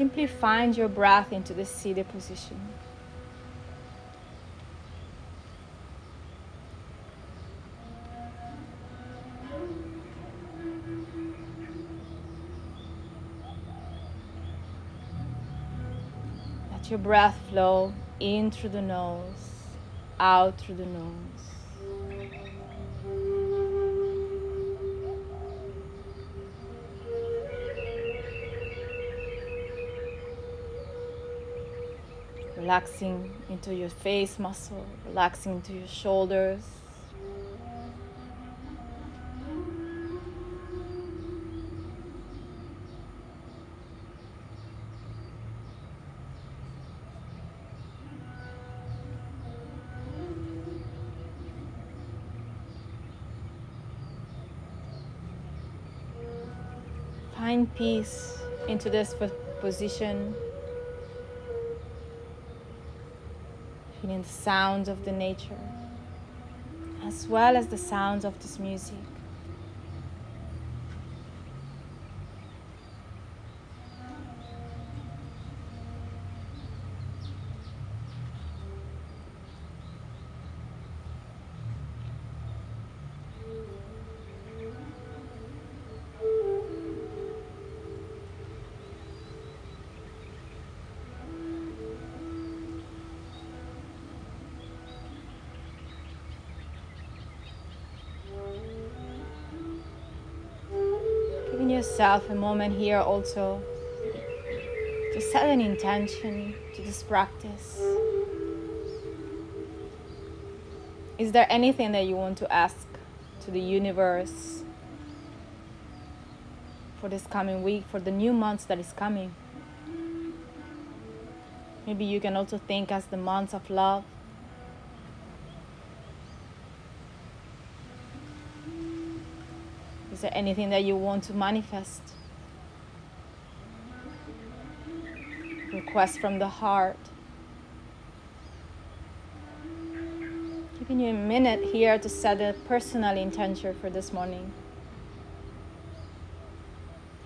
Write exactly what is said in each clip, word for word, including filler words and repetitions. Simply find your breath into the seated position. Let your breath flow in through the nose, out through the nose. Relaxing into your face muscle, relaxing into your shoulders. Find peace into this position. Feeling the sounds of the nature, as well as the sounds of this music. Yourself a moment here also to set an intention to this practice. Is there anything that you want to ask to the universe for this coming week, for the new month that is coming? Maybe you can also think as the month of love. Is there anything that you want to manifest? Request from the heart. Giving you a minute here to set a personal intention for this morning.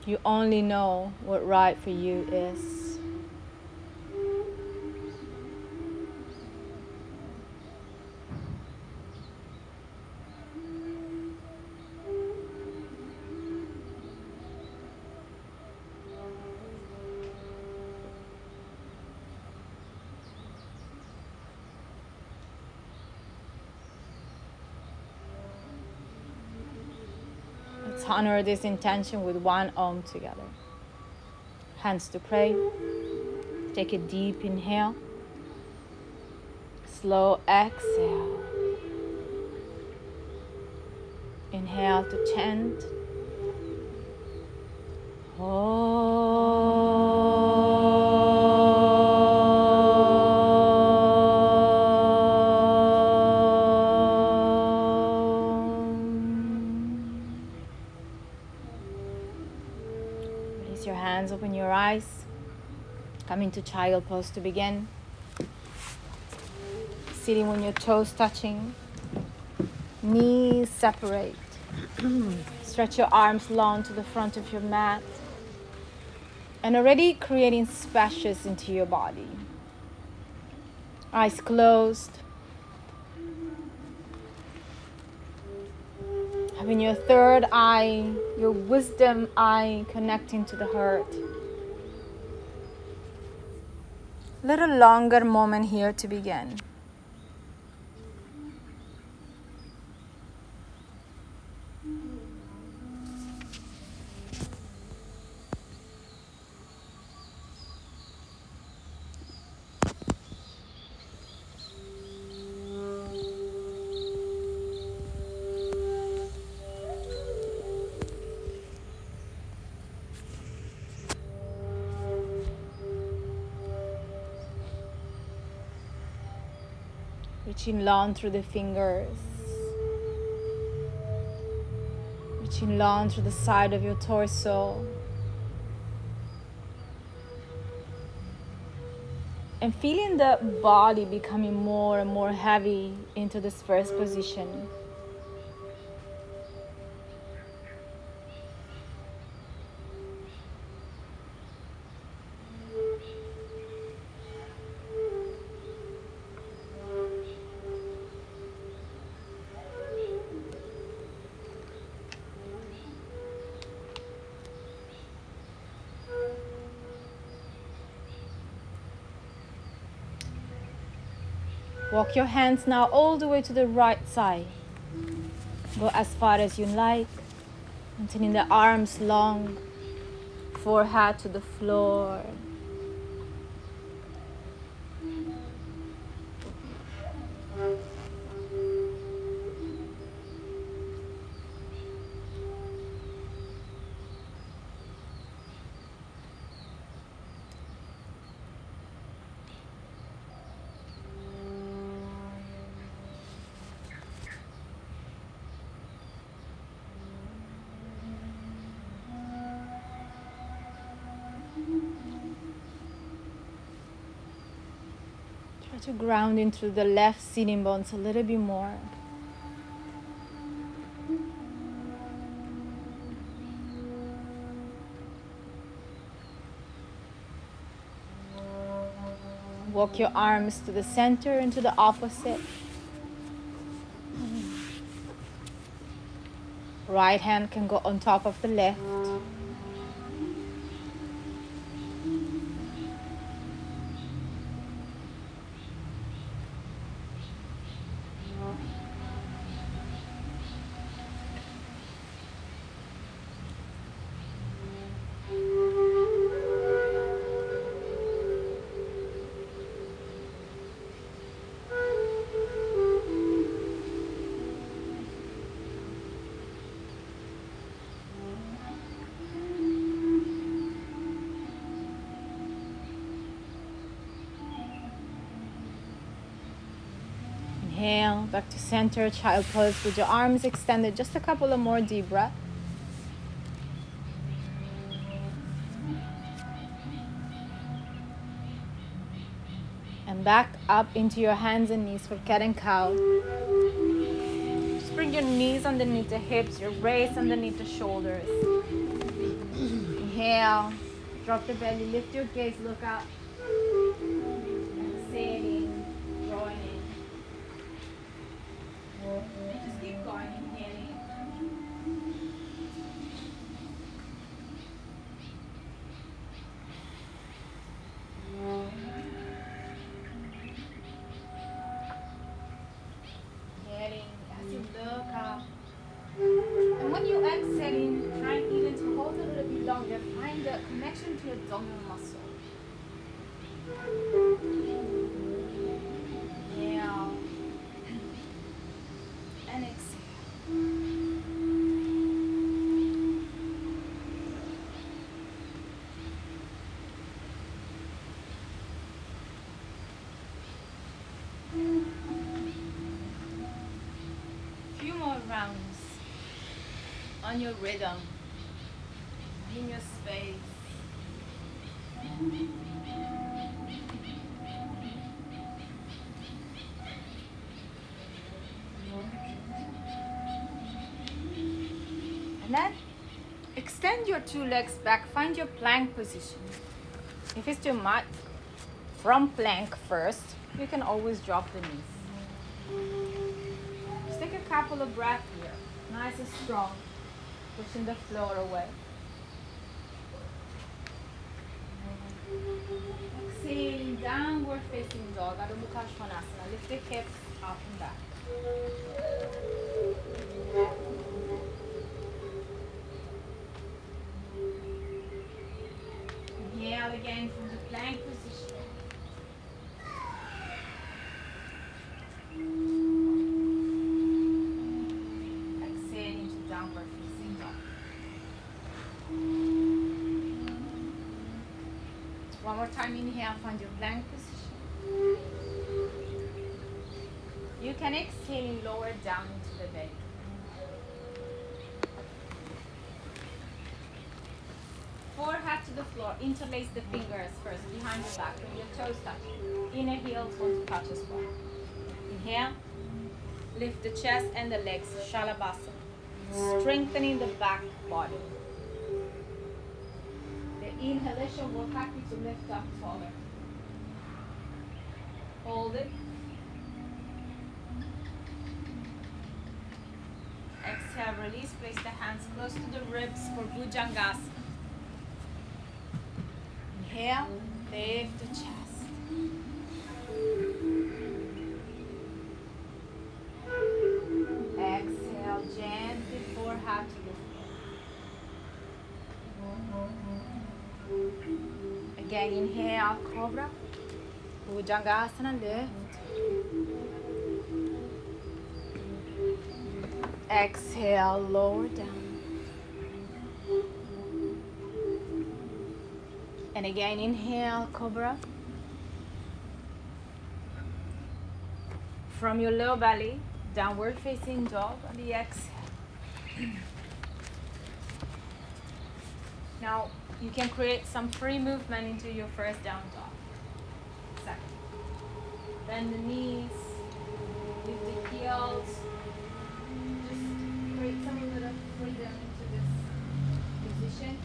You only know what right for you is. Honor this intention with one Om together. Hands to pray. Take a deep inhale. Slow exhale. Inhale to chant. Om. Come into child pose to begin. Sitting on your toes touching. Knees separate. Stretch your arms long to the front of your mat. And already creating spaces into your body. Eyes closed. Having your third eye, your wisdom eye connecting to the heart. Little longer moment here to begin. Reaching long through the fingers, reaching long through the side of your torso, and feeling the body becoming more and more heavy into this first position. Walk your hands now all the way to the right side. Go as far as you like, continuing the arms long, forehead to the floor. To ground into the left sitting bones a little bit more. Walk your arms to the center and to the opposite. Right hand can go on top of the left. Inhale, back to center, child pose with your arms extended. Just a couple of more deep breaths. And back up into your hands and knees for cat and cow. Just bring your knees underneath the hips, your waist underneath the shoulders. Inhale, drop the belly, lift your gaze, look up. Exhaling, drawing in. Just keep going, inhaling. Inhaling as you look up. And when you exhaling, try even to hold a little bit longer. Find the connection to your abdominal muscle. Inhale. And exhale. Few more rounds on your rhythm, in your space. Then extend your two legs back, find your plank position. If it's too much, from plank first, you can always drop the knees. Just take a couple of breaths here, nice and strong, pushing the floor away. Exhaling, downward facing dog, Adho Mukha Svanasana. Lift the hips up and back. Inhale again from the plank position. Exhale into downward facing dog. One more time, inhale, find your plank position. You can exhale and lower down into the belly. Forehead to the floor, interlace the fingers first behind your back, and your toes touch. Inner heel toes touch as well. Inhale, lift the chest and the legs, Shalabhasana, strengthening the back body. The inhalation will help you to lift up taller. Hold it. Exhale, release, place the hands close to the ribs for Bhujangasana. Inhale, lift the chest. Again, inhale, cobra. Bhujangasana, lift. Exhale, lower down. And again, inhale, cobra. From your low belly, downward facing dog on the exhale. Now, you can create some free movement into your first down dog. Second. Bend the knees, lift the heels. Just create some little freedom into this position.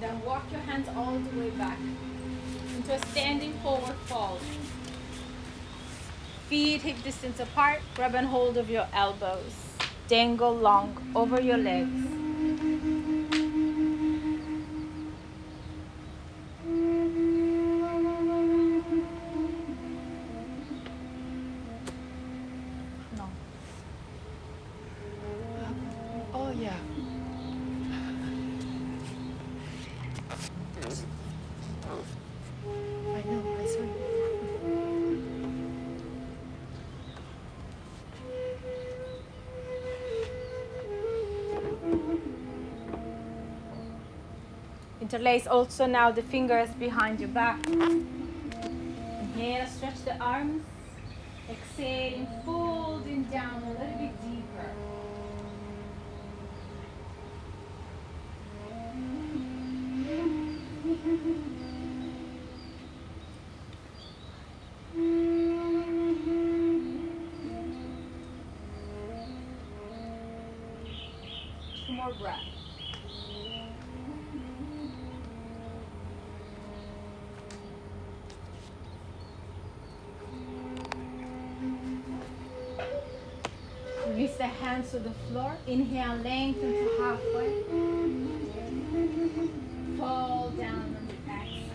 Then walk your hands all the way back into a standing forward fold. Feet hip distance apart, grab and hold of your elbows. Dangle long over your legs. No. Oh yeah. Interlace also now the fingers behind your back. Inhale, stretch the arms. Exhale, folding down a little bit deeper. Two more breaths. Release the hands to the floor. Inhale, lengthen to halfway. Fall down on the exhale.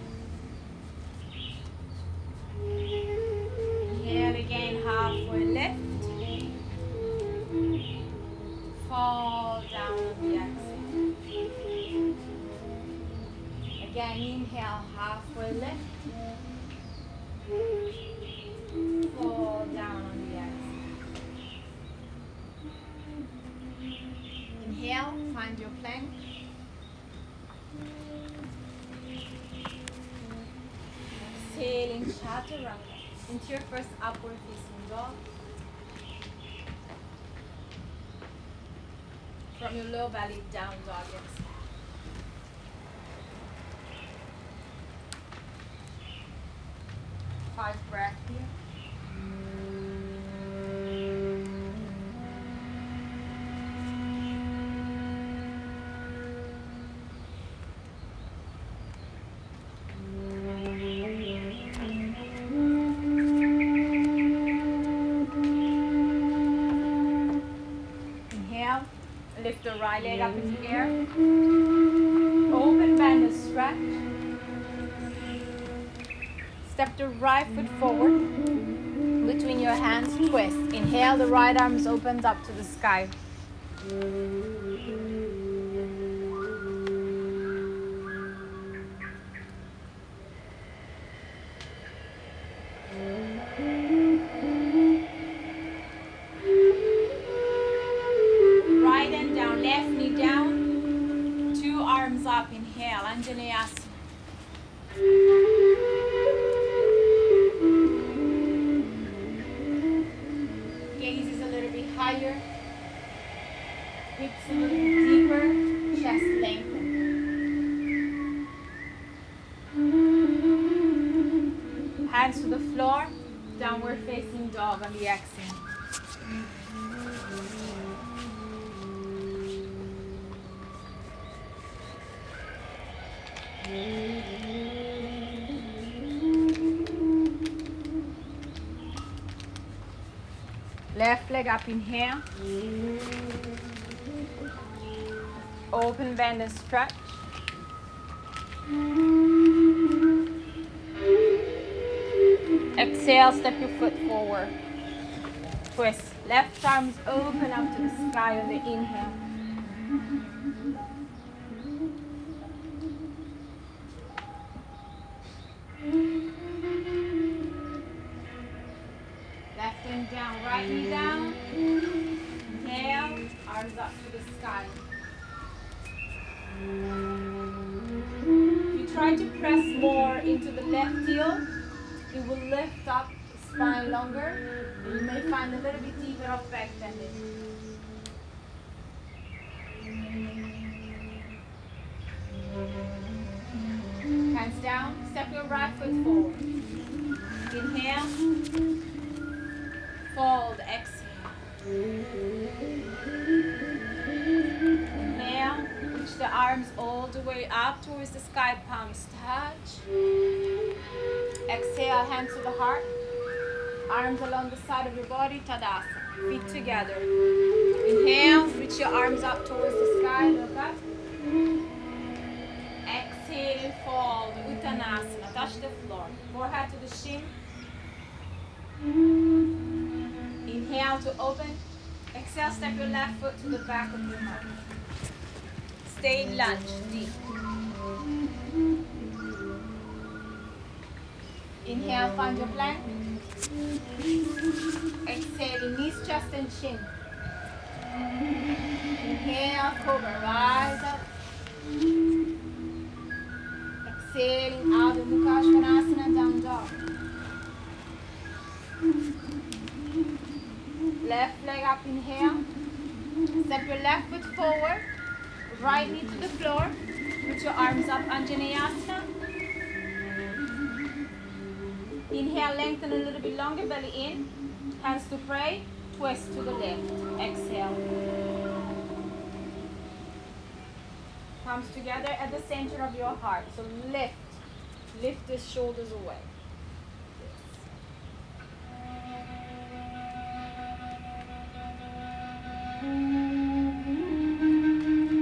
Inhale again, halfway lift. Fall down on the exhale. Again, inhale, halfway lift. Fall down on the exhale, find your plank. Exhale in Chaturanga into your first upward facing dog. From your low belly down dog, exhale. Five breaths here. Lift the right leg up in the air. Open, bend, and stretch. Step the right foot forward. Between your hands, twist. Inhale, the right arms opens up to the sky. Anjaneyasana. Gaze is a little bit higher, hips a little bit deeper, chest lengthen. Hands to the floor, downward facing dog on the exhale. Left leg up, inhale. Open, bend, and stretch. Exhale. Exhale, step your foot forward. Twist. Left arms open up to the sky on the inhale. Left wing down, right knee down. Inhale, arms up to the sky. If you try to press more into the left heel, it will lift up the spine longer, and you may find a little bit deeper of back bending. Hands down, step your right foot forward. Inhale, fold, exhale. Inhale, reach the arms all the way up towards the sky, palms touch. Exhale, hands to the heart, arms along the side of your body, Tadasana, feet together. Inhale, reach your arms up towards the sky, look up. Exhale, fold, Uttanasana, touch the floor, forehead to the shin. Inhale to open, exhale, step your left foot to the back of your mat. Stay in lunge, deep. Inhale, find your plank. Exhale, knees, chest, and chin. Inhale, cobra, rise up. Exhale, Adho Mukha Svanasana, down dog. Left leg up, inhale. Step your left foot forward. Right knee to the floor. Put your arms up, Anjaneyasana. Inhale, lengthen a little bit longer, belly in. Hands to pray, twist to the left. Exhale. Palms together at the center of your heart. So lift. Lift the shoulders away.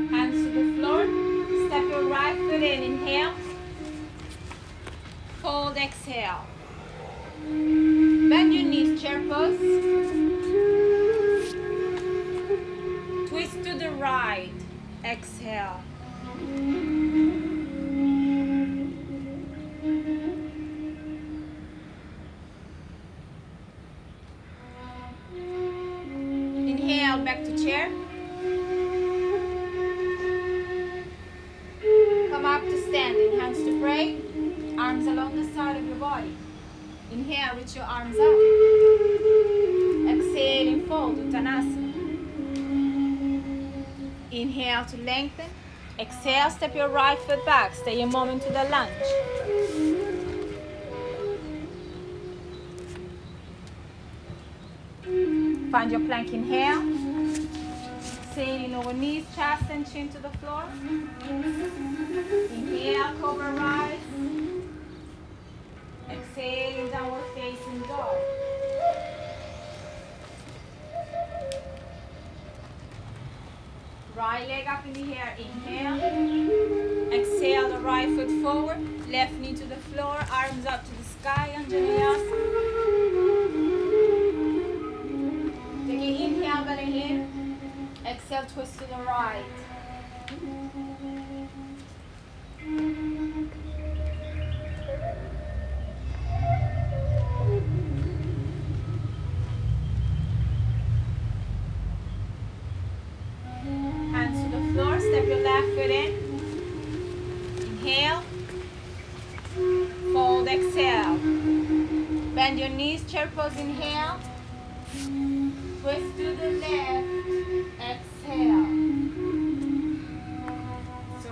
Hands to the floor. Step your right foot in. Inhale. Fold, exhale. Bend your knees, chair pose. Twist to the right. Exhale. Inhale, back to chair. Come up to standing. Hands to pray. Arms along the side of your body. Inhale, reach your arms up. Exhale and fold, Uttanasana. Inhale to lengthen. Exhale, step your right foot back. Stay a moment to the lunge. Find your plank, inhale. Sailing over knees, chest and chin to the floor. Inhale, cobra rise. Exhale, downward facing dog. Right leg up in the air, inhale. Exhale, the right foot forward. Left knee to the floor, arms up to the sky, Anjaneyasana. Take an inhale, belly in. Exhale, twist to the right. Chair pose, inhale, twist to the left, exhale. So,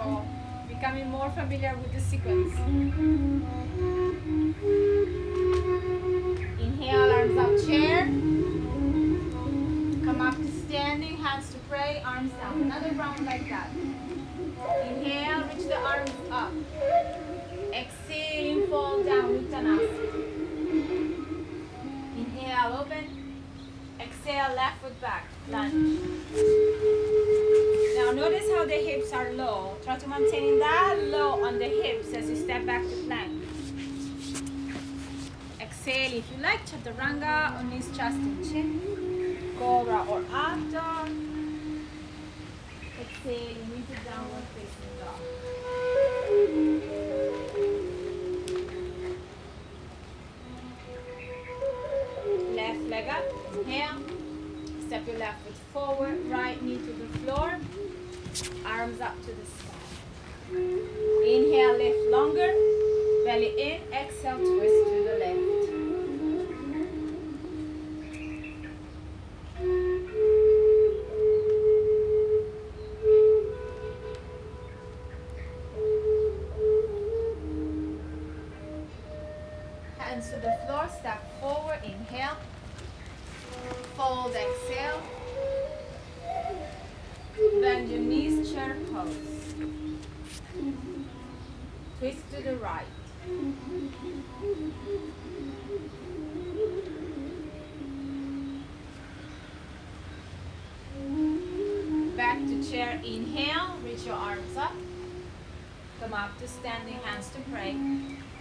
becoming more familiar with the sequence. Inhale, arms up, chair. Come up to standing, hands to pray, arms down. Another round like that. Inhale, reach the arms up. Exhale, fold down, Uttanasana. Inhale, open. Exhale, left foot back. Lunge. Now notice how the hips are low. Try to maintain that low on the hips as you step back to plank. exhale if you like, Chaturanga on his chest and chin, Cobra or abdomen. Exhale into downward facing dog. Left leg up, inhale, step your left foot forward, right knee to the floor, arms up to the sky. Inhale, lift longer, belly in, exhale, twist to the left. Hands to the floor, step forward, inhale, fold, exhale, bend your knees, chair pose, twist to the right, back to chair, inhale, reach your arms up, come up to standing, hands to pray,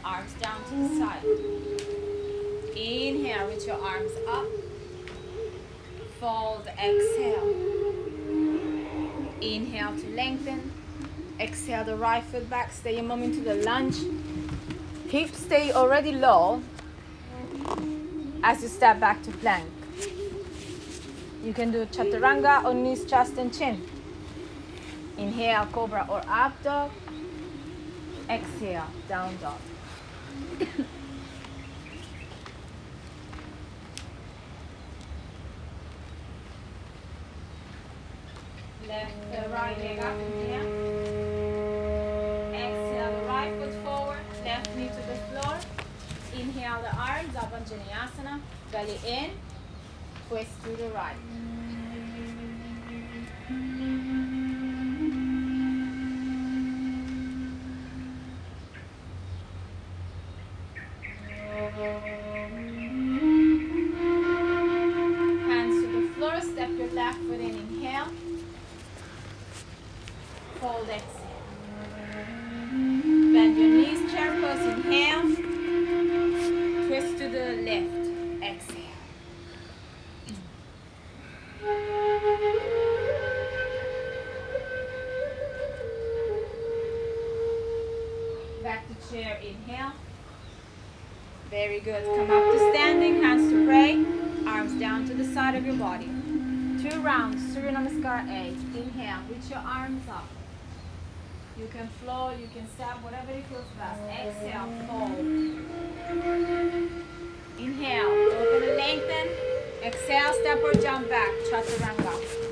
arms down to the side, inhale, reach your arms up, fold, exhale, inhale to lengthen, exhale the right foot back, stay a moment to the lunge, hips stay already low as you step back to plank. You can do Chaturanga on knees, chest and chin. Inhale, Cobra or Up Dog, exhale, Down Dog. Left the right leg up, inhale. Exhale the right foot forward, left knee to the floor. Inhale the arms up, Anjaneyasana, belly in, twist to the right. Hands to the floor, step your left foot in, inhale. Hold, exhale. Bend your knees, chair pose, inhale. Twist to the left, exhale. Back to chair, inhale. Very good. Come up to standing, hands to pray, arms down to the side of your body. Two rounds, Surya Namaskar A. Inhale, reach your arms up. You can float, you can step, whatever it feels best. Exhale, fold. Inhale, open and lengthen. Exhale, step or jump back. Chaturanga.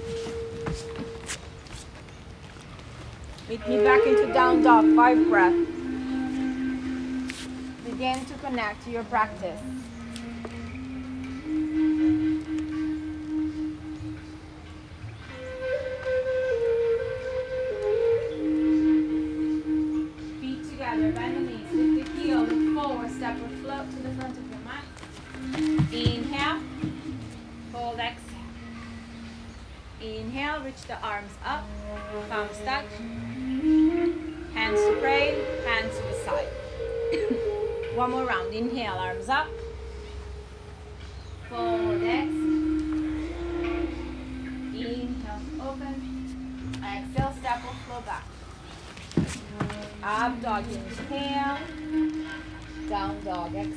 Meet me back into down dog. Five breaths. Begin to connect to your practice. The arms up, palms touch, hands to pray, hands to the side. One more round, inhale, arms up, fold, exhale, inhale, open, exhale, step or flow back, up dog, inhale, down dog, exhale.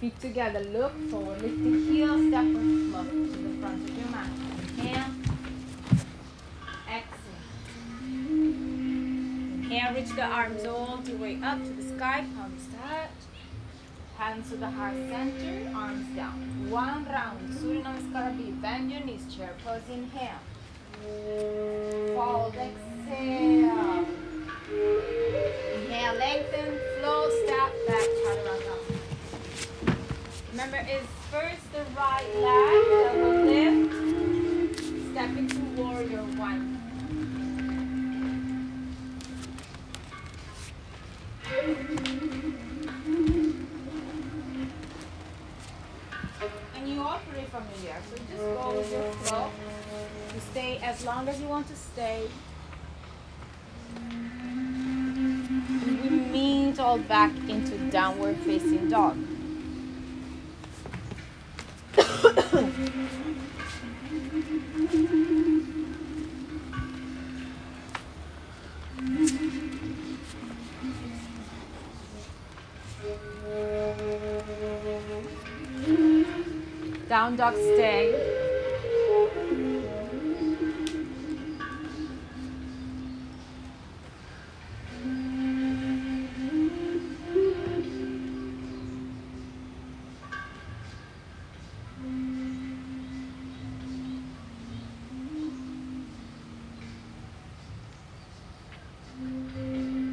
Feet together, look forward, lift the heel, step or float to the front of your mat. Inhale, exhale. Inhale, reach the arms all the way up to the sky, palms touch. Hands to the heart center, arms down. One round, Surya Namaskar B. Bend your knees, chair pose, inhale. Fold, exhale. Inhale, lengthen, flow, step back, Chaturanga. Remember, it's first the right leg, double lift, stepping to warrior one. there. So just go with your flow. You stay as long as you want to stay. And we mingle back into downward facing dog. Down dog stay.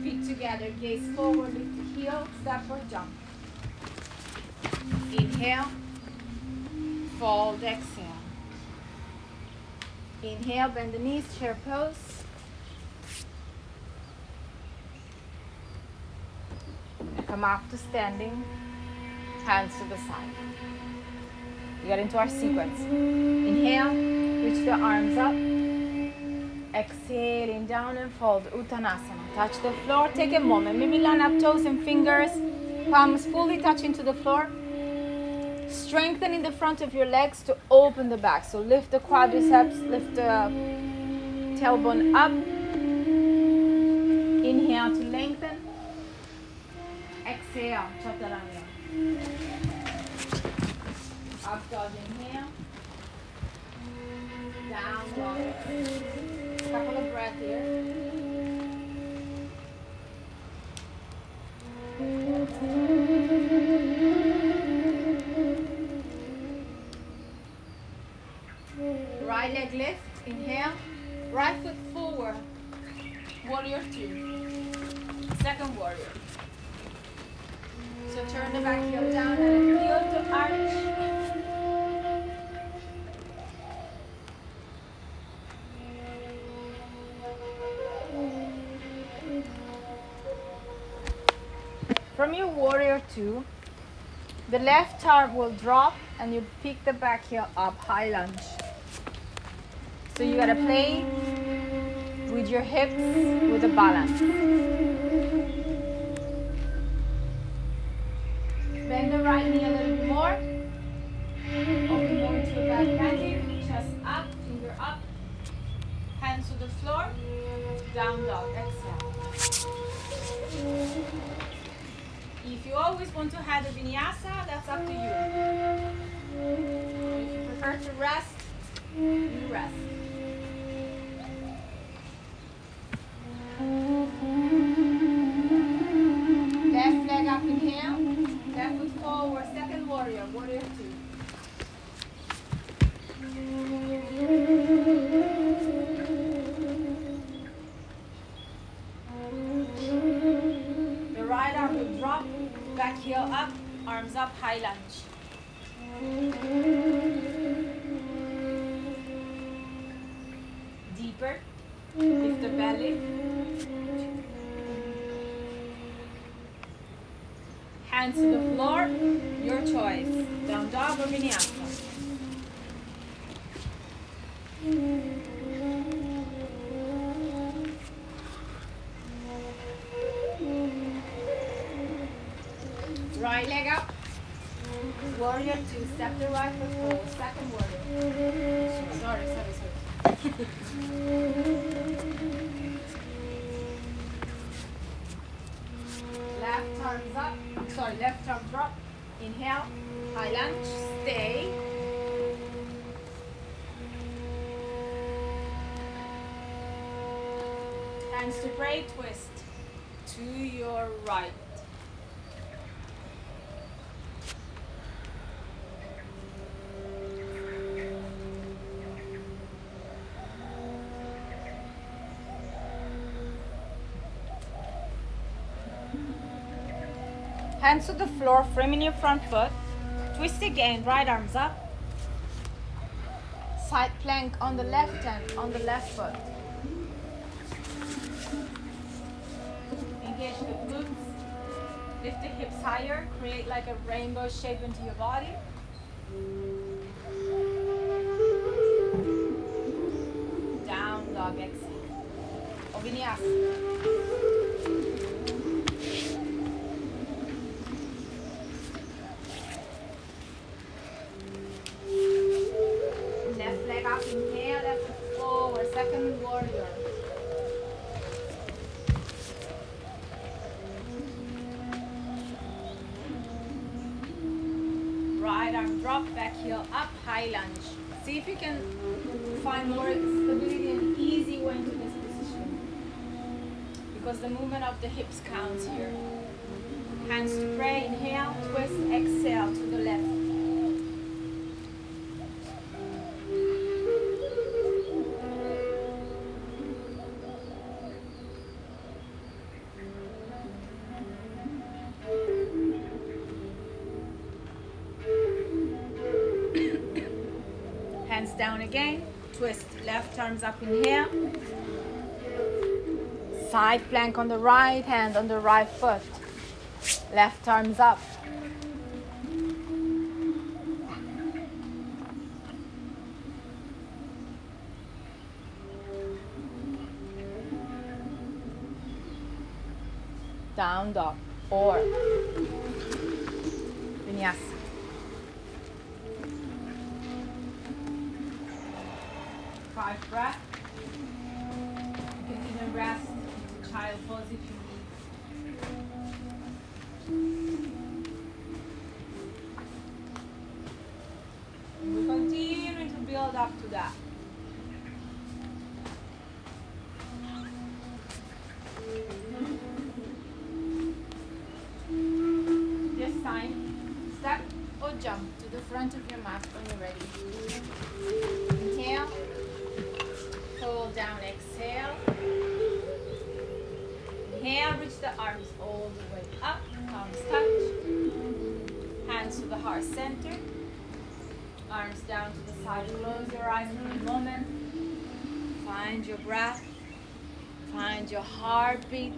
Feet together, gaze forward, lift the heel, step or jump. Inhale. Fold, exhale. Inhale, bend the knees, chair pose. Come up to standing, hands to the side. We get into our sequence. Inhale, reach the arms up. Exhaling down and fold, Uttanasana. Touch the floor, take a moment. Maybe line up toes and fingers, palms fully touching to the floor. Strengthening the front of your legs to open the back. So lift the quadriceps, lift the tailbone up. Inhale to lengthen. Exhale, Chaturanga. Up dog, inhale. Down dog. Couple of breath here. Right leg lift, inhale, right foot forward, warrior two, second warrior. So turn the back heel down and heel to arch. From your warrior two, the left arm will drop and you pick the back heel up, high lunge. So you gotta play with your hips, with the balance. Bend the right knee a little bit more. Open more to the back bending, chest up, finger up, hands to the floor, down dog, exhale. If you always want to have a vinyasa, that's up to you. If you prefer to rest, you rest. Left leg up, inhale. Left foot forward, second warrior, warrior two. Back heel up, arms up, high lunge. Deeper, lift the belly. Hands to the floor, your choice. Down dog or vinyasa. Right leg up, warrior two, step the right foot forward, second warrior. Sorry, sorry, sorry. Left arms up, sorry, left arm drop, inhale, high lunge, stay. Hands to pray, twist to your right. Hands to the floor, framing your front foot. Twist again, right arms up. Side plank on the left hand, on the left foot. Engage the glutes. Lift the hips higher, create like a rainbow shape into your body. dog legs or vinyasa. See if you can find more stability and easy way into this position, because the movement of the hips counts here. Hands to pray, inhale, twist, exhale to the left. Down again, twist, left arms up, inhale, side plank on the right hand, on the right foot, left arms up, down dog or vinyasa. Five breath. You can even rest into child pose if you need. We continue to build up to that. This time, step or jump to the front of your mat when you're ready. Inhale. Hold down, exhale. Inhale, reach the arms all the way up. Arms touch. Hands to the heart center. Arms down to the side. Close your eyes for a moment. Find your breath. Find your heartbeat.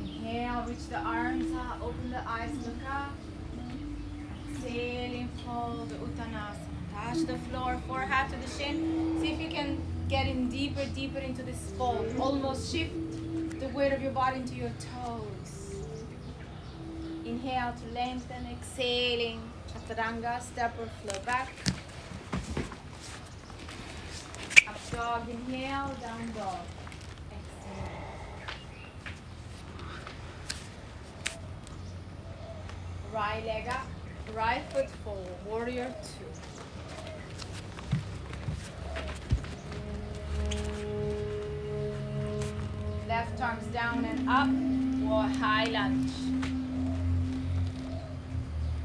Inhale, reach the arms up. Open the eyes, look up. Sailing fold, Uttanasana. Touch the floor, forehead to the shin. See if you can get in deeper, deeper into this fold. Almost shift the weight of your body into your toes. Inhale to lengthen, exhaling. Chaturanga, step or flow back. Up dog, inhale, down dog. Exhale. Right leg up. Right foot forward, warrior two. Left arms down and up for high lunge.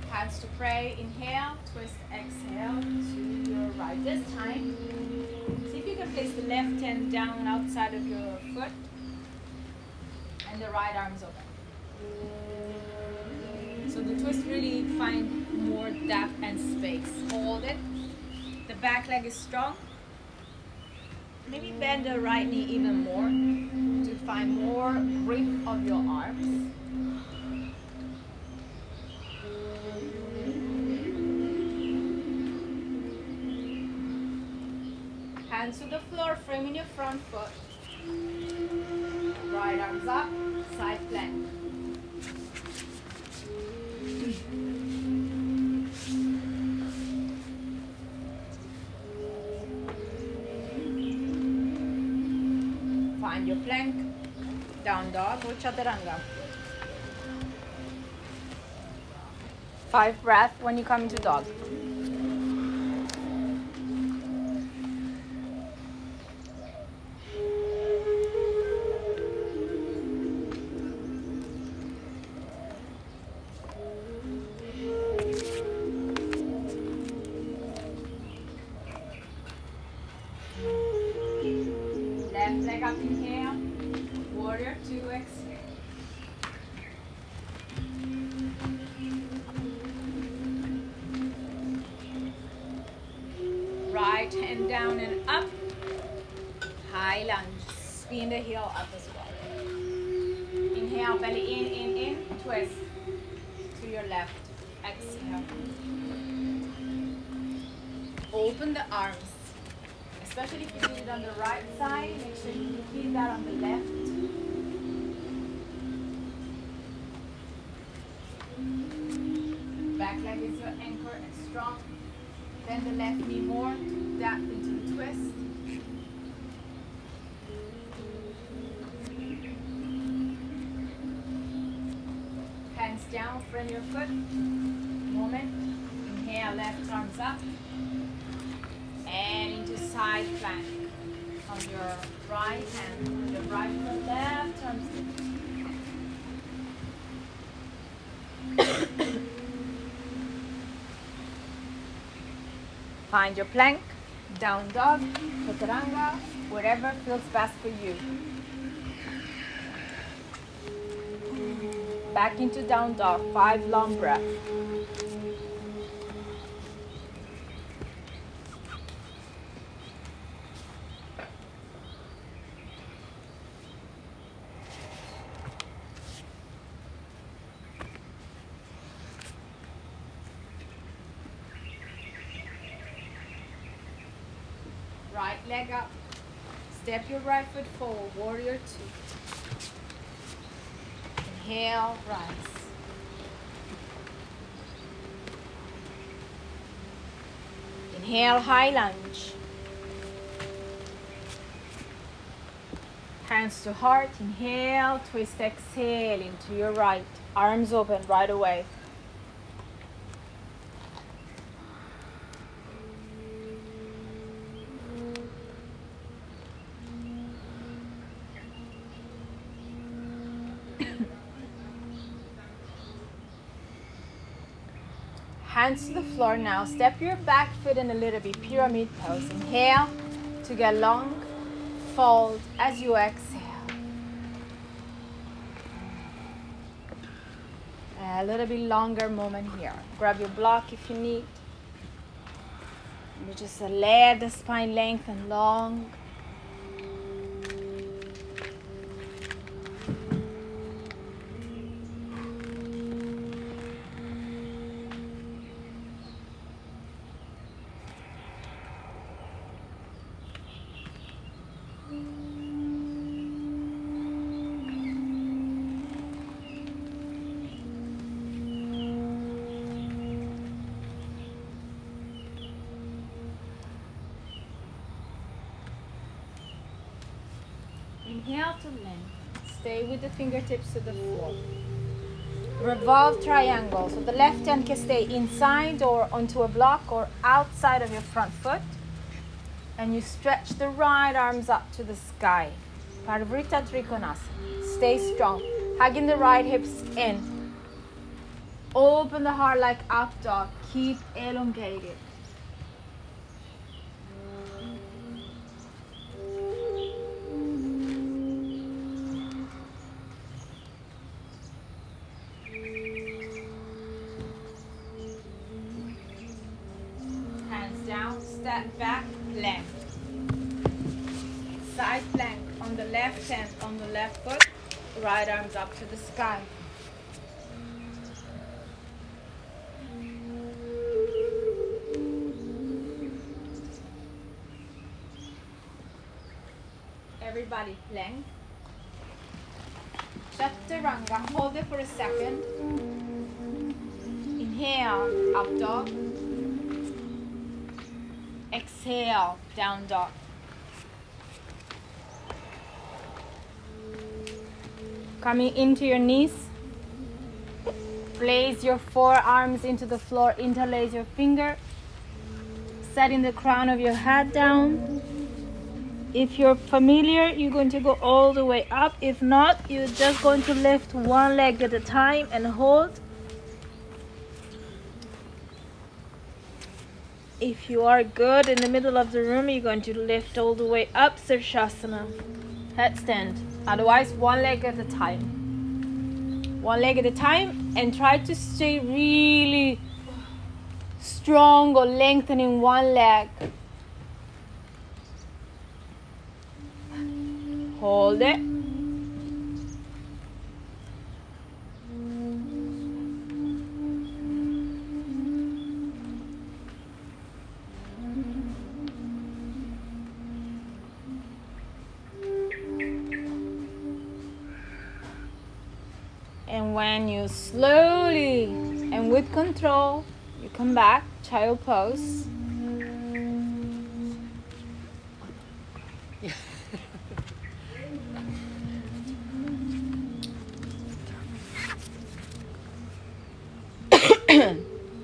Hands to pray, inhale, twist, exhale to your right. This time, see if you can place the left hand down outside of your foot and the right arms open. So the twist really find more depth and space. Hold it. The back leg is strong. Maybe bend the right knee even more to find more grip of your arms. Hands to the floor, framing your front foot. Right arms up, side plank. Find your plank, down dog or chaturanga. Five breath when you come into dog. Twist to your left, exhale. open the arms. Especially if you did it on the right side, make sure you repeat that on the left. Back leg is your anchor and strong. Bend the left knee more, tap into the twist. Hands down, front your foot. Moment. Inhale, left arms up. And into side plank. On your right hand, the right foot, left arms up. Find your plank, down dog, chaturanga, whatever feels best for you. Back into down dog, five long breaths. Right leg up, step your right foot forward, warrior two. Inhale, rise. Inhale, high lunge. Hands to heart, inhale, twist, exhale into your right. Arms open right away. Hands to the floor now. Step your back foot in a little bit. Pyramid pose. Inhale to get long. Fold as you exhale. A little bit longer moment here. Grab your block if you need. You just let the spine lengthen long. Inhale to length. Stay with the fingertips to the floor. Revolve triangle. So the left hand can stay inside or onto a block or outside of your front foot. And you stretch the right arms up to the sky. Parivrtta Trikonasana. Stay strong. Hugging the right hips in. Open the heart like up dog. Keep elongated. Back plank, side plank on the left hand, on the left foot, right arms up to the sky. Everybody plank. Chaturanga, hold it for a second. Inhale, up dog. Exhale, down dog. Coming into your knees. Place your forearms into the floor. Interlace your finger. Setting the crown of your head down. If you're familiar, you're going to go all the way up. If not, you're just going to lift one leg at a time and hold. If you are good in the middle of the room, you're going to lift all the way up, Sirsasana, headstand. Otherwise, one leg at a time. One leg at a time, and try to stay really strong or lengthening one leg. Hold it. Mm-hmm. when you slowly and with control, you come back, child pose.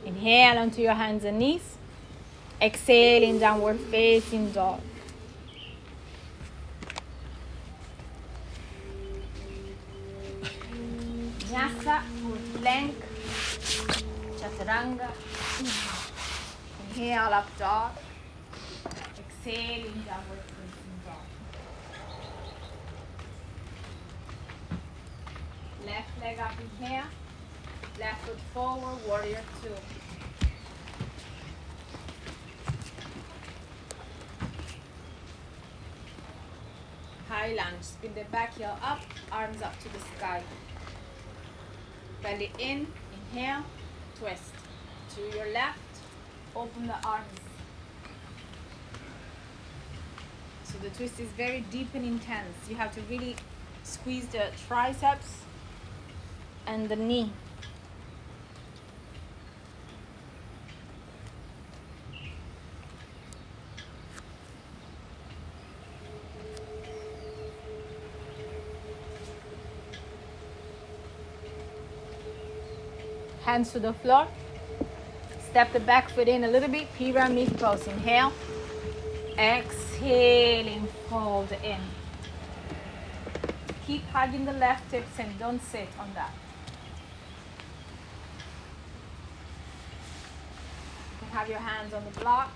Inhale onto your hands and knees. Exhaling, downward facing dog. Vinyasa, plank, chaturanga. Inhale, up dog. Exhaling, downward facing dog. Left leg up, inhale. Left foot forward, warrior two. High lunge, spin the back heel up, arms up to the sky. Belly in, inhale, twist. To your left, open the arms. So the twist is very deep and intense. You have to really squeeze the triceps and the knee. Hands to the floor. Step the back foot in a little bit. Pyramid pose. Inhale. Exhaling. Fold in. Keep hugging the left hips and don't sit on that. You can have your hands on the block.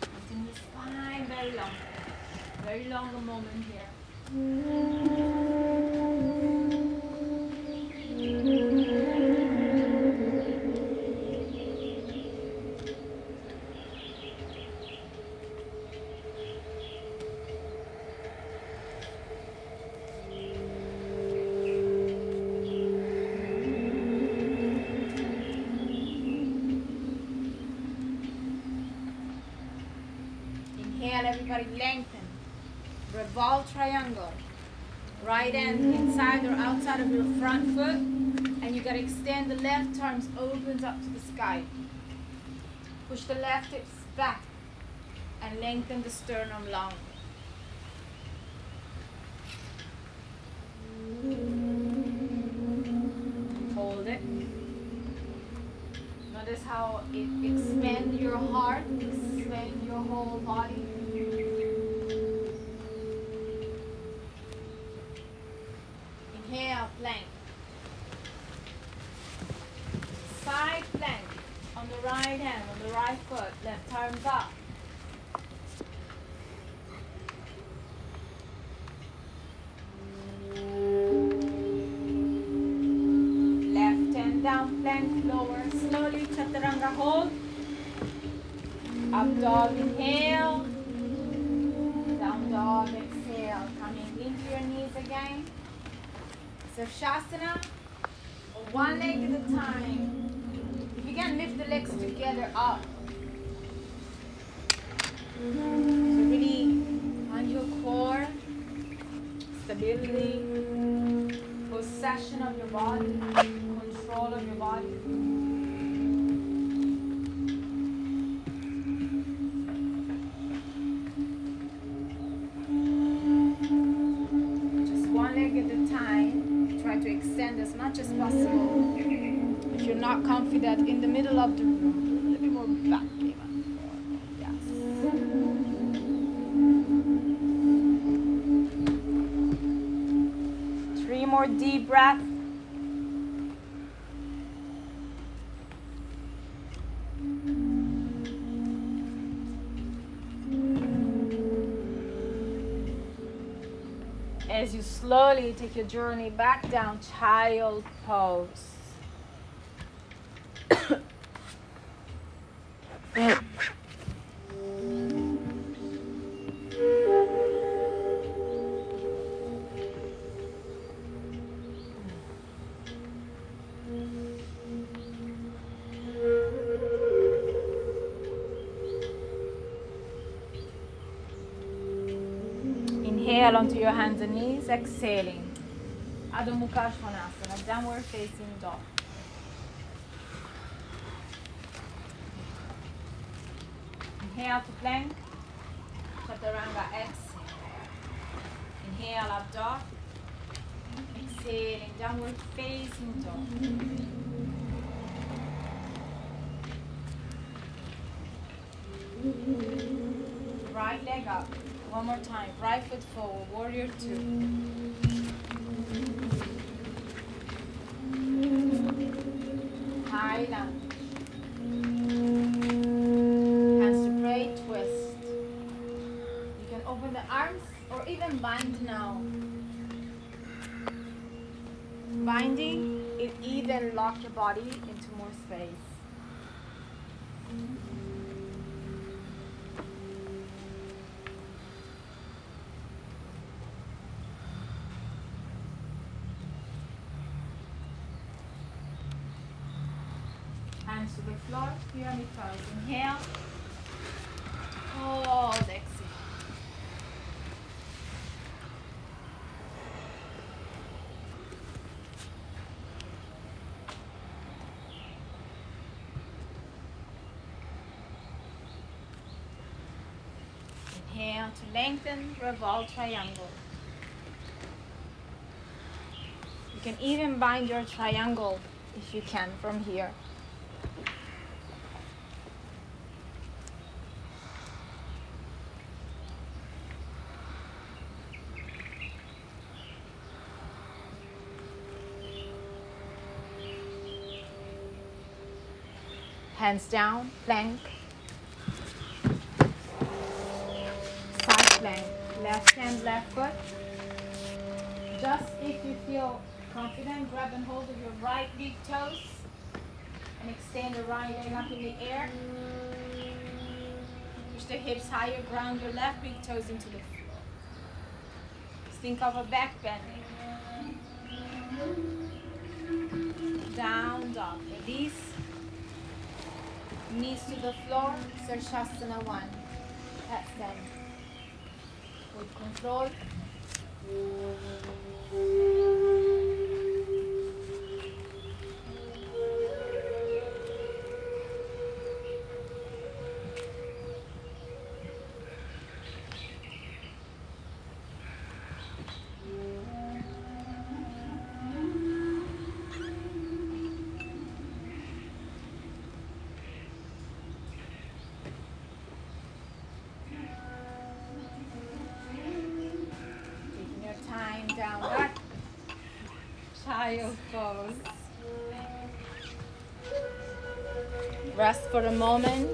Lifting the spine very long. Very long a moment here. Lengthen, revolve triangle, right hand inside or outside of your front foot, and you gotta extend the left arms, opens up to the sky. Push the left hips back and lengthen the sternum long. Hold it. Notice how it expands your heart, expands your whole body. Inhale, plank. Side plank on the right hand, on the right foot, left arms up. Left hand down, plank, lower, slowly, chaturanga hold. Up dog, inhale. Down dog, exhale. Coming into your knees again. Sirsasana, one leg at a time. If you can lift the legs together up. So really on your core, stability, possession of your body, control of your body. Just one leg at a time. Try to extend as much as possible. If you're not confident, in the middle of the room, a little bit more back, even. Yes. Three more deep breaths. As you slowly take your journey back down, child pose. Inhale onto your hands and knees, exhaling. Adho Mukha Svanasana, downward facing dog. Inhale to plank, Chaturanga, exhale. Inhale up dog, exhaling downward facing dog. Right leg up, one more time, right foot forward, warrior two. High lunge. Hands to pray, twist. You can open the arms or even bind now. Binding, it even locks your body into more space. To the floor, pyramid pose. Inhale, hold, exhale. Inhale to lengthen, revolve triangle. You can even bind your triangle if you can from here. Hands down, plank, side plank, left hand, left foot. Just if you feel confident, grab and hold of your right big toes and extend the right leg up in the air. Push the hips higher, ground your left big toes into the floor. Think of a back bend. Down dog, release. Knees to the floor, Sirsasana one. That's ten. With control. Down dog, child pose. Rest for a moment.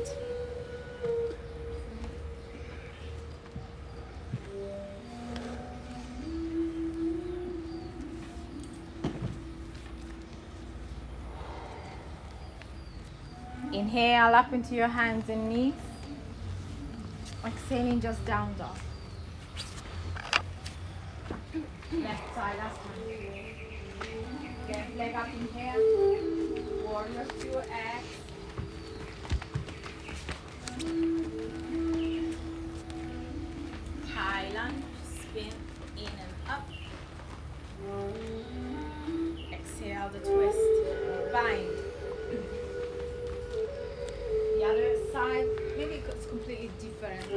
Inhale up into your hands and knees. Exhaling, just down dog. Left side, last one. Left leg up, inhale. Warrior two, exhale. High lunge, spin in and up. Exhale the twist. Bind. The other side, maybe it's completely different.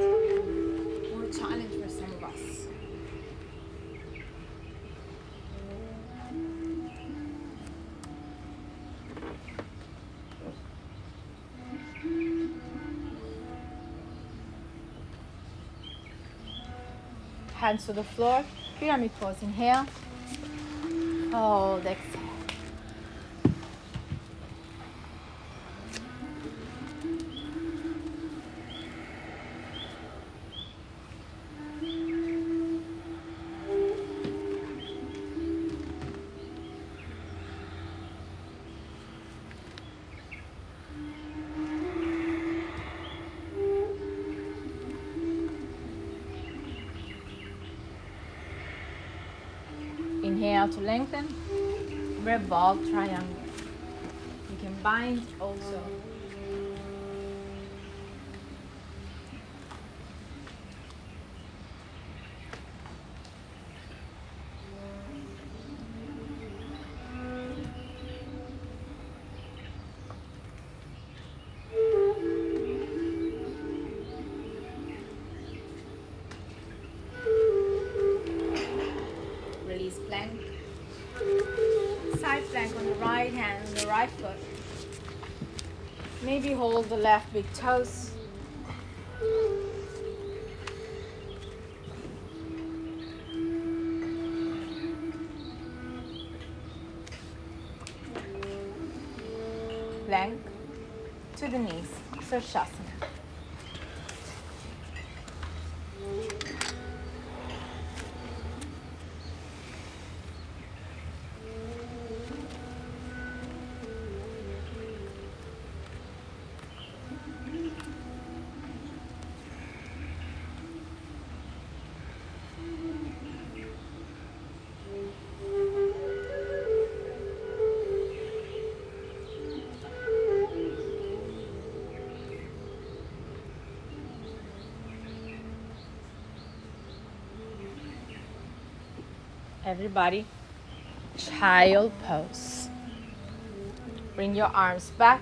More challenge for some of us. Hands to the floor, pyramid pose. Inhale, hold, exhale. Inhale to lengthen, revolve triangle. You can bind also. right foot. Maybe hold the left big toes. Plank to the knees, Sirsasana. Everybody, child pose. Bring your arms back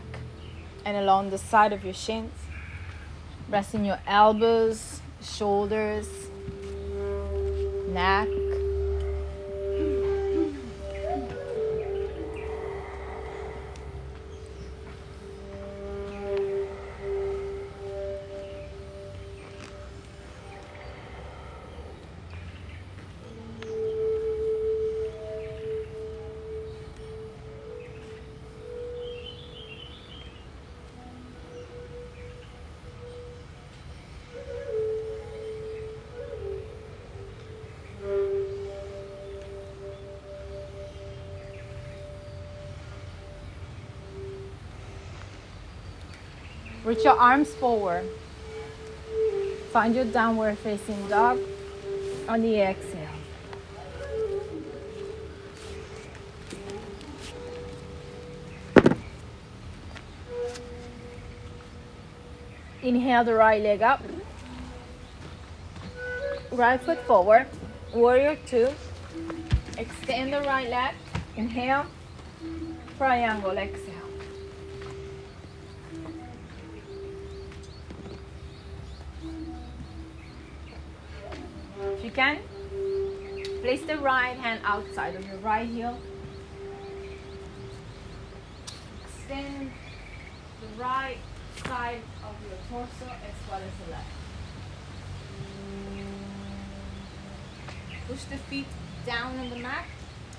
and along the side of your shins, resting your elbows, shoulders, neck. Reach your arms forward. Find your downward facing dog on the exhale. Inhale the right leg up. Right foot forward. Warrior two. Extend the right leg. Inhale. Triangle. Exhale. Can place the right hand outside of your right heel, extend the right side of your torso as well as the left. Push the feet down on the mat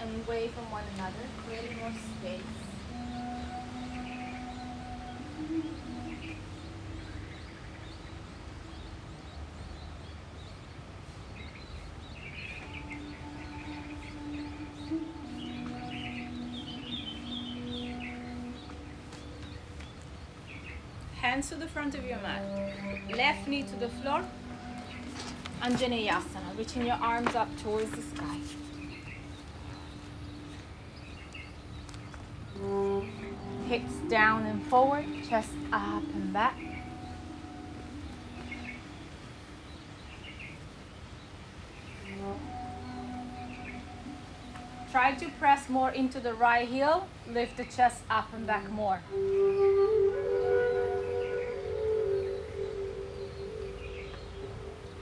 and away from one another, creating more space. Hands to the front of your mat, left knee to the floor, Anjaneyasana, reaching your arms up towards the sky. Hips down and forward, chest up and back. Try to press more into the right heel, lift the chest up and back more.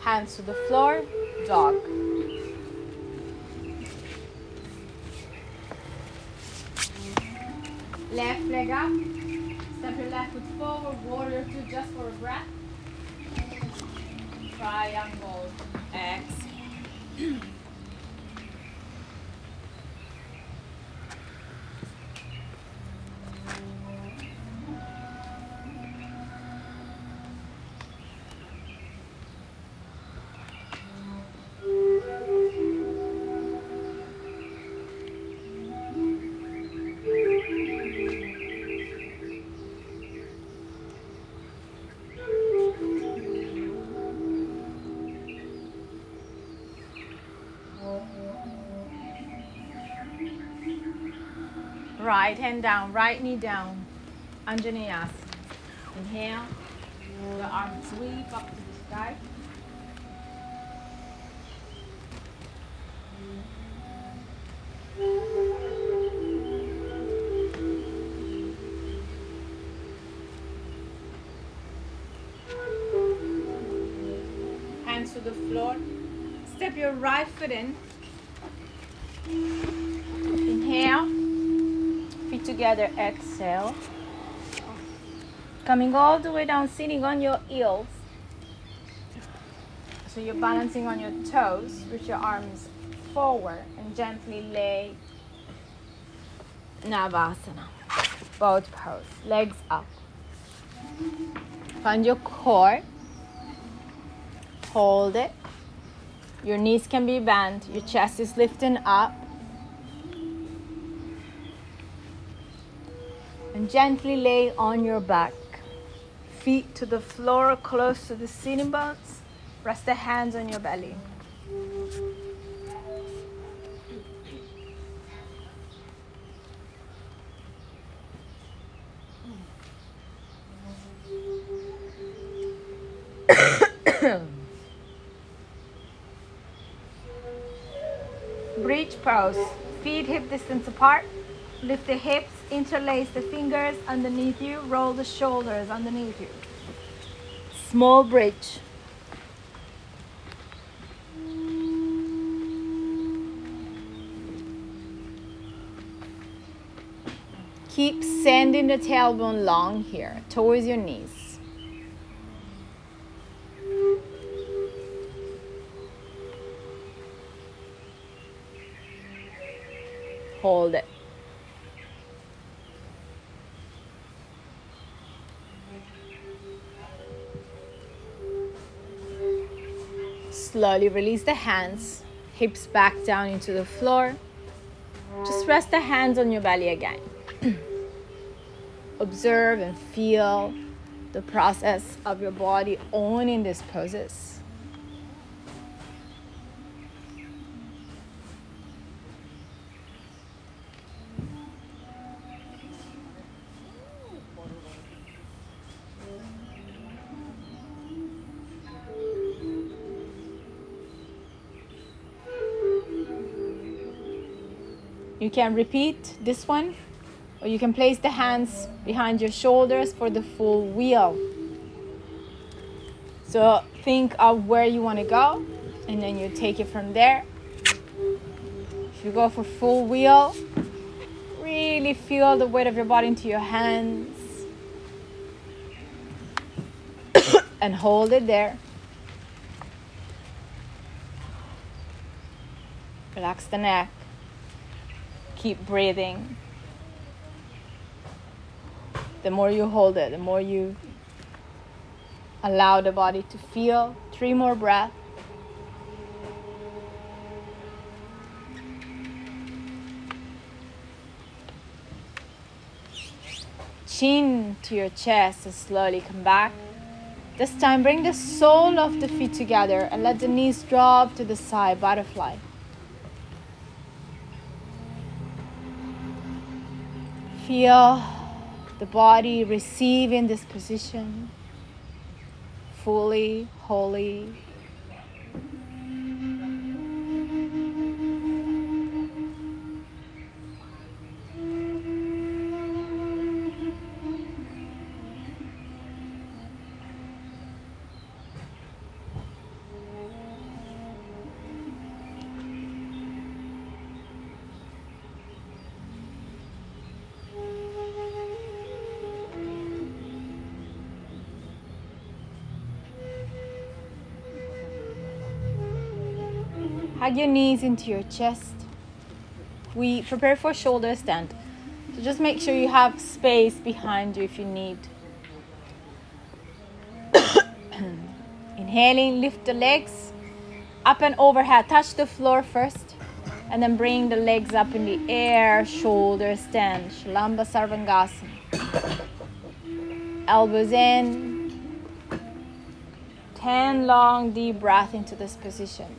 Hands to the floor, dog. Left leg up, step your left foot forward, warrior two just for a breath. Triangle, exhale. Right hand down, right knee down, Anjaneyasana. Inhale, the arms sweep up to the sky. Hands to the floor, step your right foot in. Inhale. feet together, exhale. Coming all the way down, sitting on your heels. So you're balancing on your toes with your arms forward and gently lay Navasana. Both pose, legs up. Find your core. Hold it. Your knees can be bent. Your chest is lifting up. And gently lay on your back. Feet to the floor, close to the sitting bones. Rest the hands on your belly. Bridge pose, feet hip distance apart. Lift the hips, interlace the fingers underneath you, roll the shoulders underneath you. Small bridge. Keep sending the tailbone long here, towards your knees. Hold it. Slowly release the hands, hips back down into the floor. Just rest the hands on your belly again. Observe and feel the process of your body owning these poses. You can repeat this one, or you can place the hands behind your shoulders for the full wheel. So think of where you want to go, and then you take it from there. If you go for full wheel, really feel the weight of your body into your hands. And hold it there. Relax the neck. Keep breathing. The more you hold it, the more you allow the body to feel. Three more breaths. Chin to your chest and slowly come back. This time bring the sole of the feet together and let the knees drop to the side, butterfly. Feel the body receiving this position fully, wholly. Hug your knees into your chest. We prepare for shoulder stand. So just make sure you have space behind you if you need. Inhaling, lift the legs up and overhead. Touch the floor first. And then bring the legs up in the air. Shoulder stand. Shalambha Sarvangasana. Elbows in. ten long deep breaths into this position.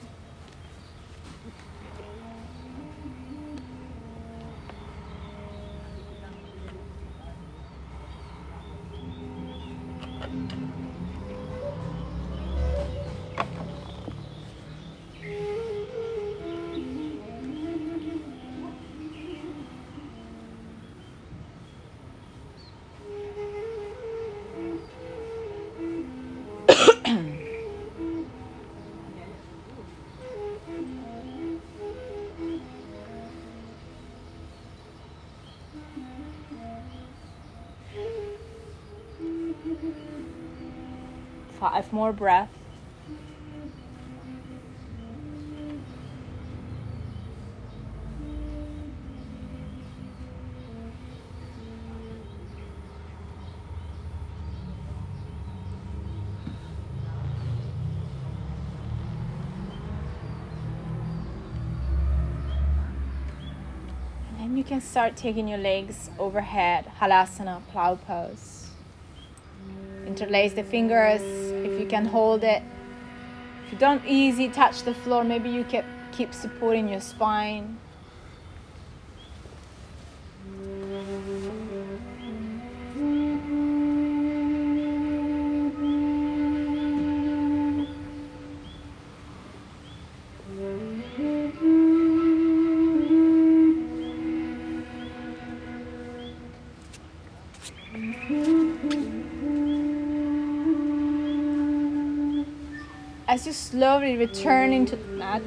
five more breaths. You can start taking your legs overhead, Halasana, plow pose. Interlace the fingers if you can hold it. If you don't easily touch the floor, maybe you can keep supporting your spine. As you slowly return into the mat,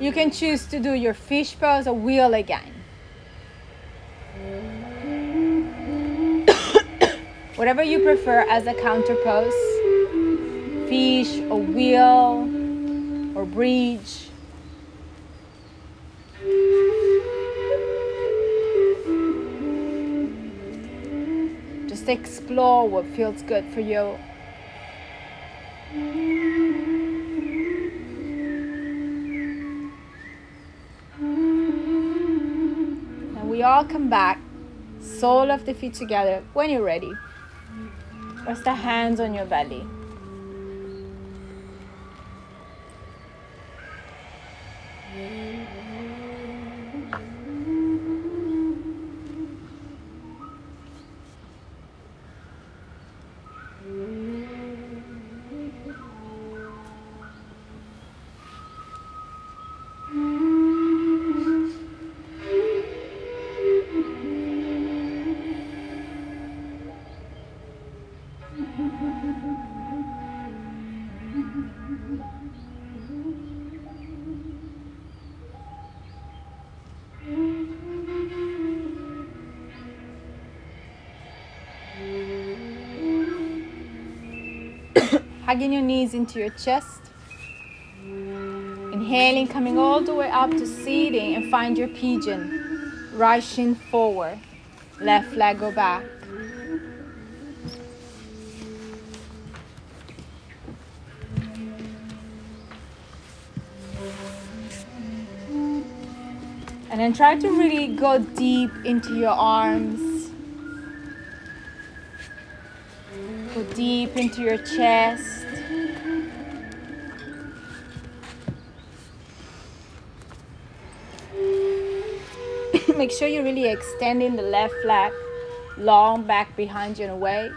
you can choose to do your fish pose or wheel again. Whatever you prefer as a counter pose, fish or wheel or bridge. Explore what feels good for you. Now we all come back, sole of the feet together. When you're ready, rest the hands on your belly. Hugging your knees into your chest. Inhaling, coming all the way up to seating and find your pigeon. Right shin forward, left leg go back. And then try to really go deep into your arms. Go deep into your chest. Make sure you're really extending the left leg long back behind you and away.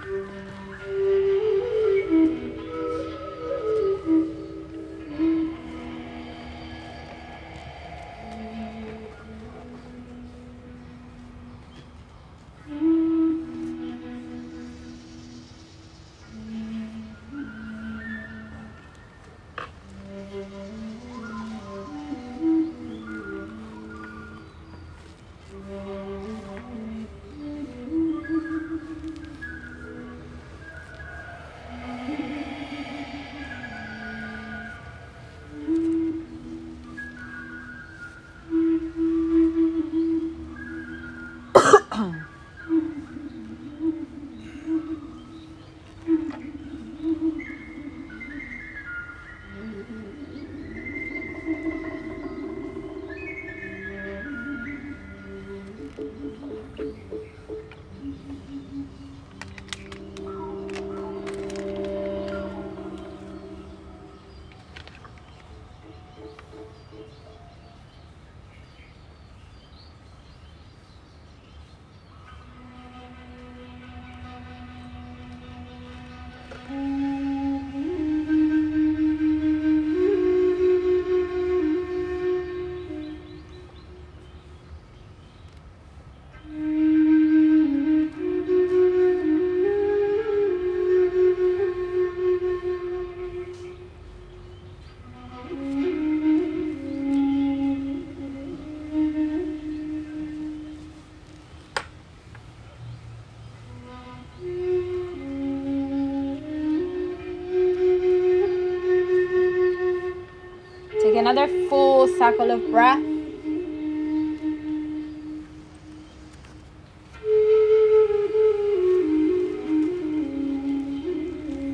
another full cycle of breath.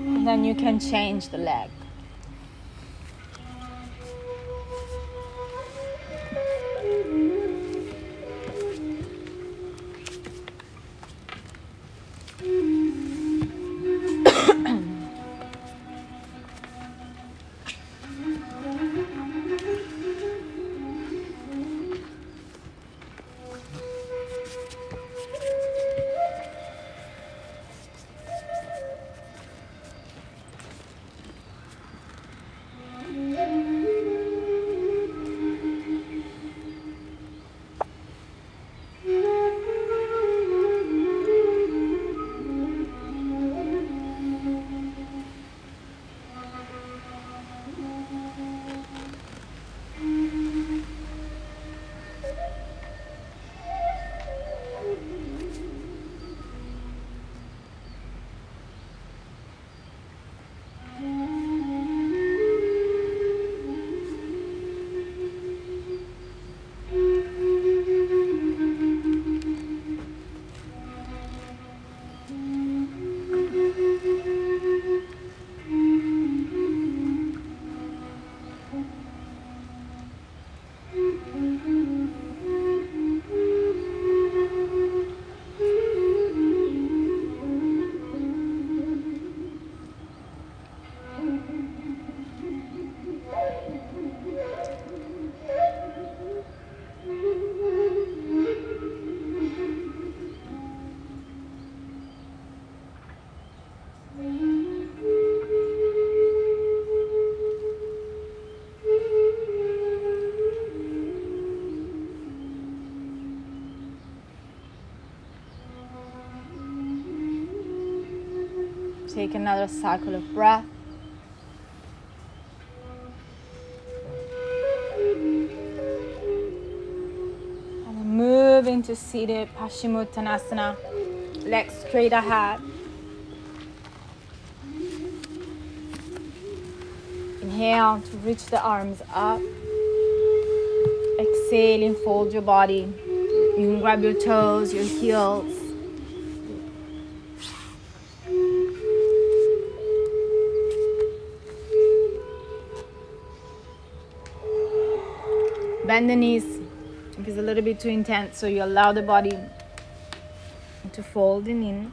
And then you can change the leg. Take another cycle of breath. And then move into seated Paschimottanasana. Legs straight ahead. Inhale to reach the arms up. Exhaling, fold your body. You can grab your toes, your heels. Bend the knees if it's a little bit too intense, so you allow the body to fold in.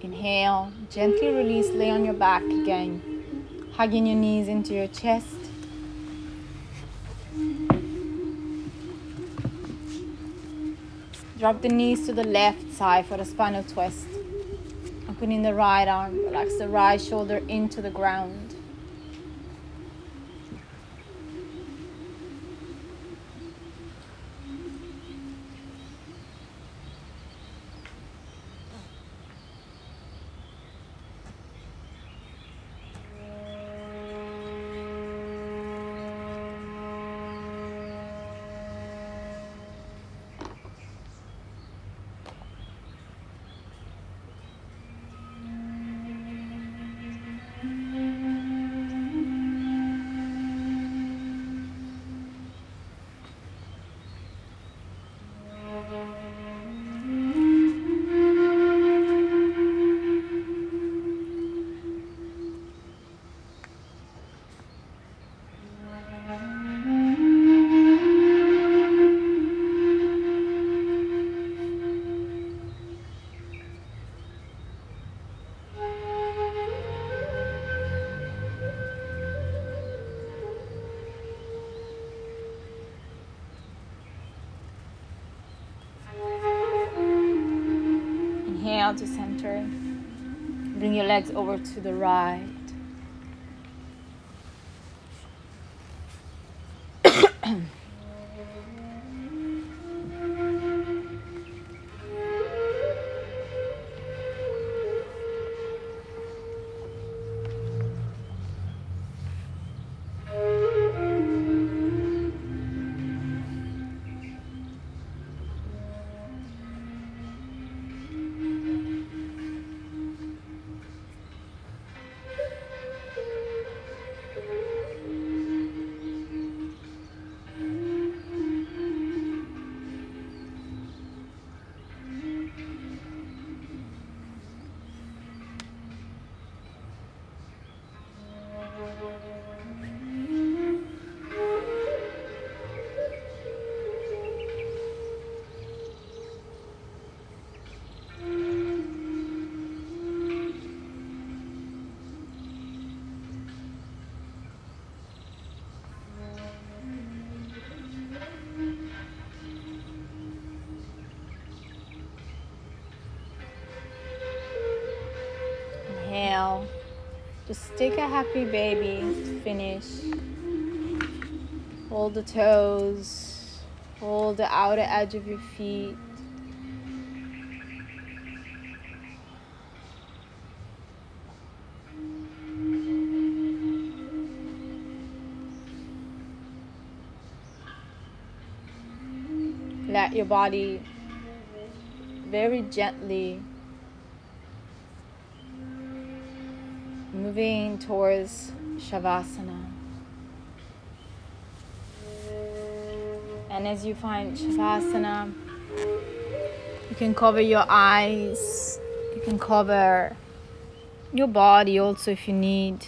Inhale, gently release, lay on your back again, hugging your knees into your chest. Drop the knees to the left side for the spinal twist. Opening the right arm, relax the right shoulder into the ground. To center, bring your legs over to the right. now. Just stick a happy baby to finish. Hold the toes, hold the outer edge of your feet. Let your body very gently moving towards Shavasana. And as you find Shavasana, you can cover your eyes, you can cover your body also if you need.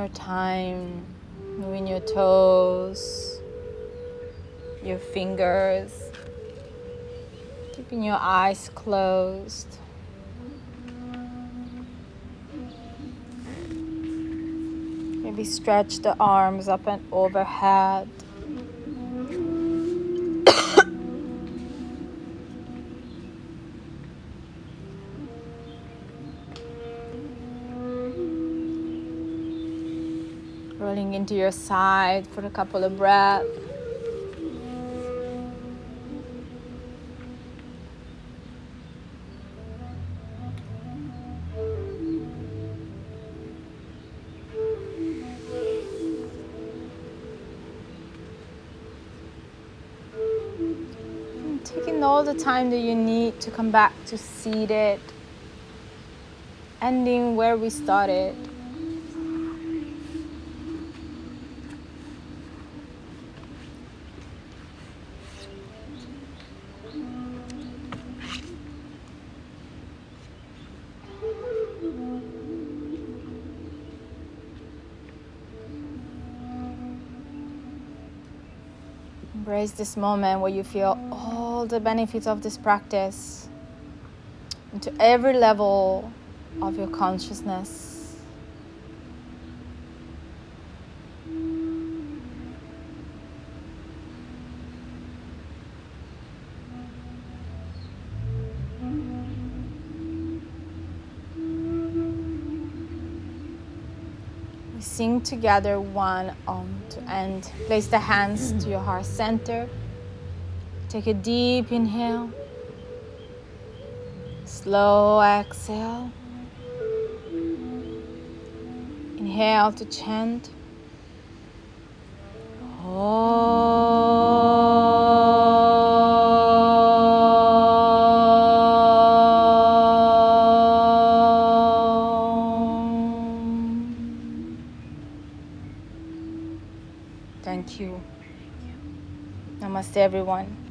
your time, moving your toes, your fingers, keeping your eyes closed. Maybe stretch the arms up and overhead. Rolling into your side for a couple of breaths. And taking all the time that you need to come back to seated, ending where we started. Embrace this moment where you feel all the benefits of this practice into every level of your consciousness. We sing together one Om. To end, place the hands to your heart center. Take a deep inhale, slow exhale. Inhale to chant. Thank you. Namaste, everyone.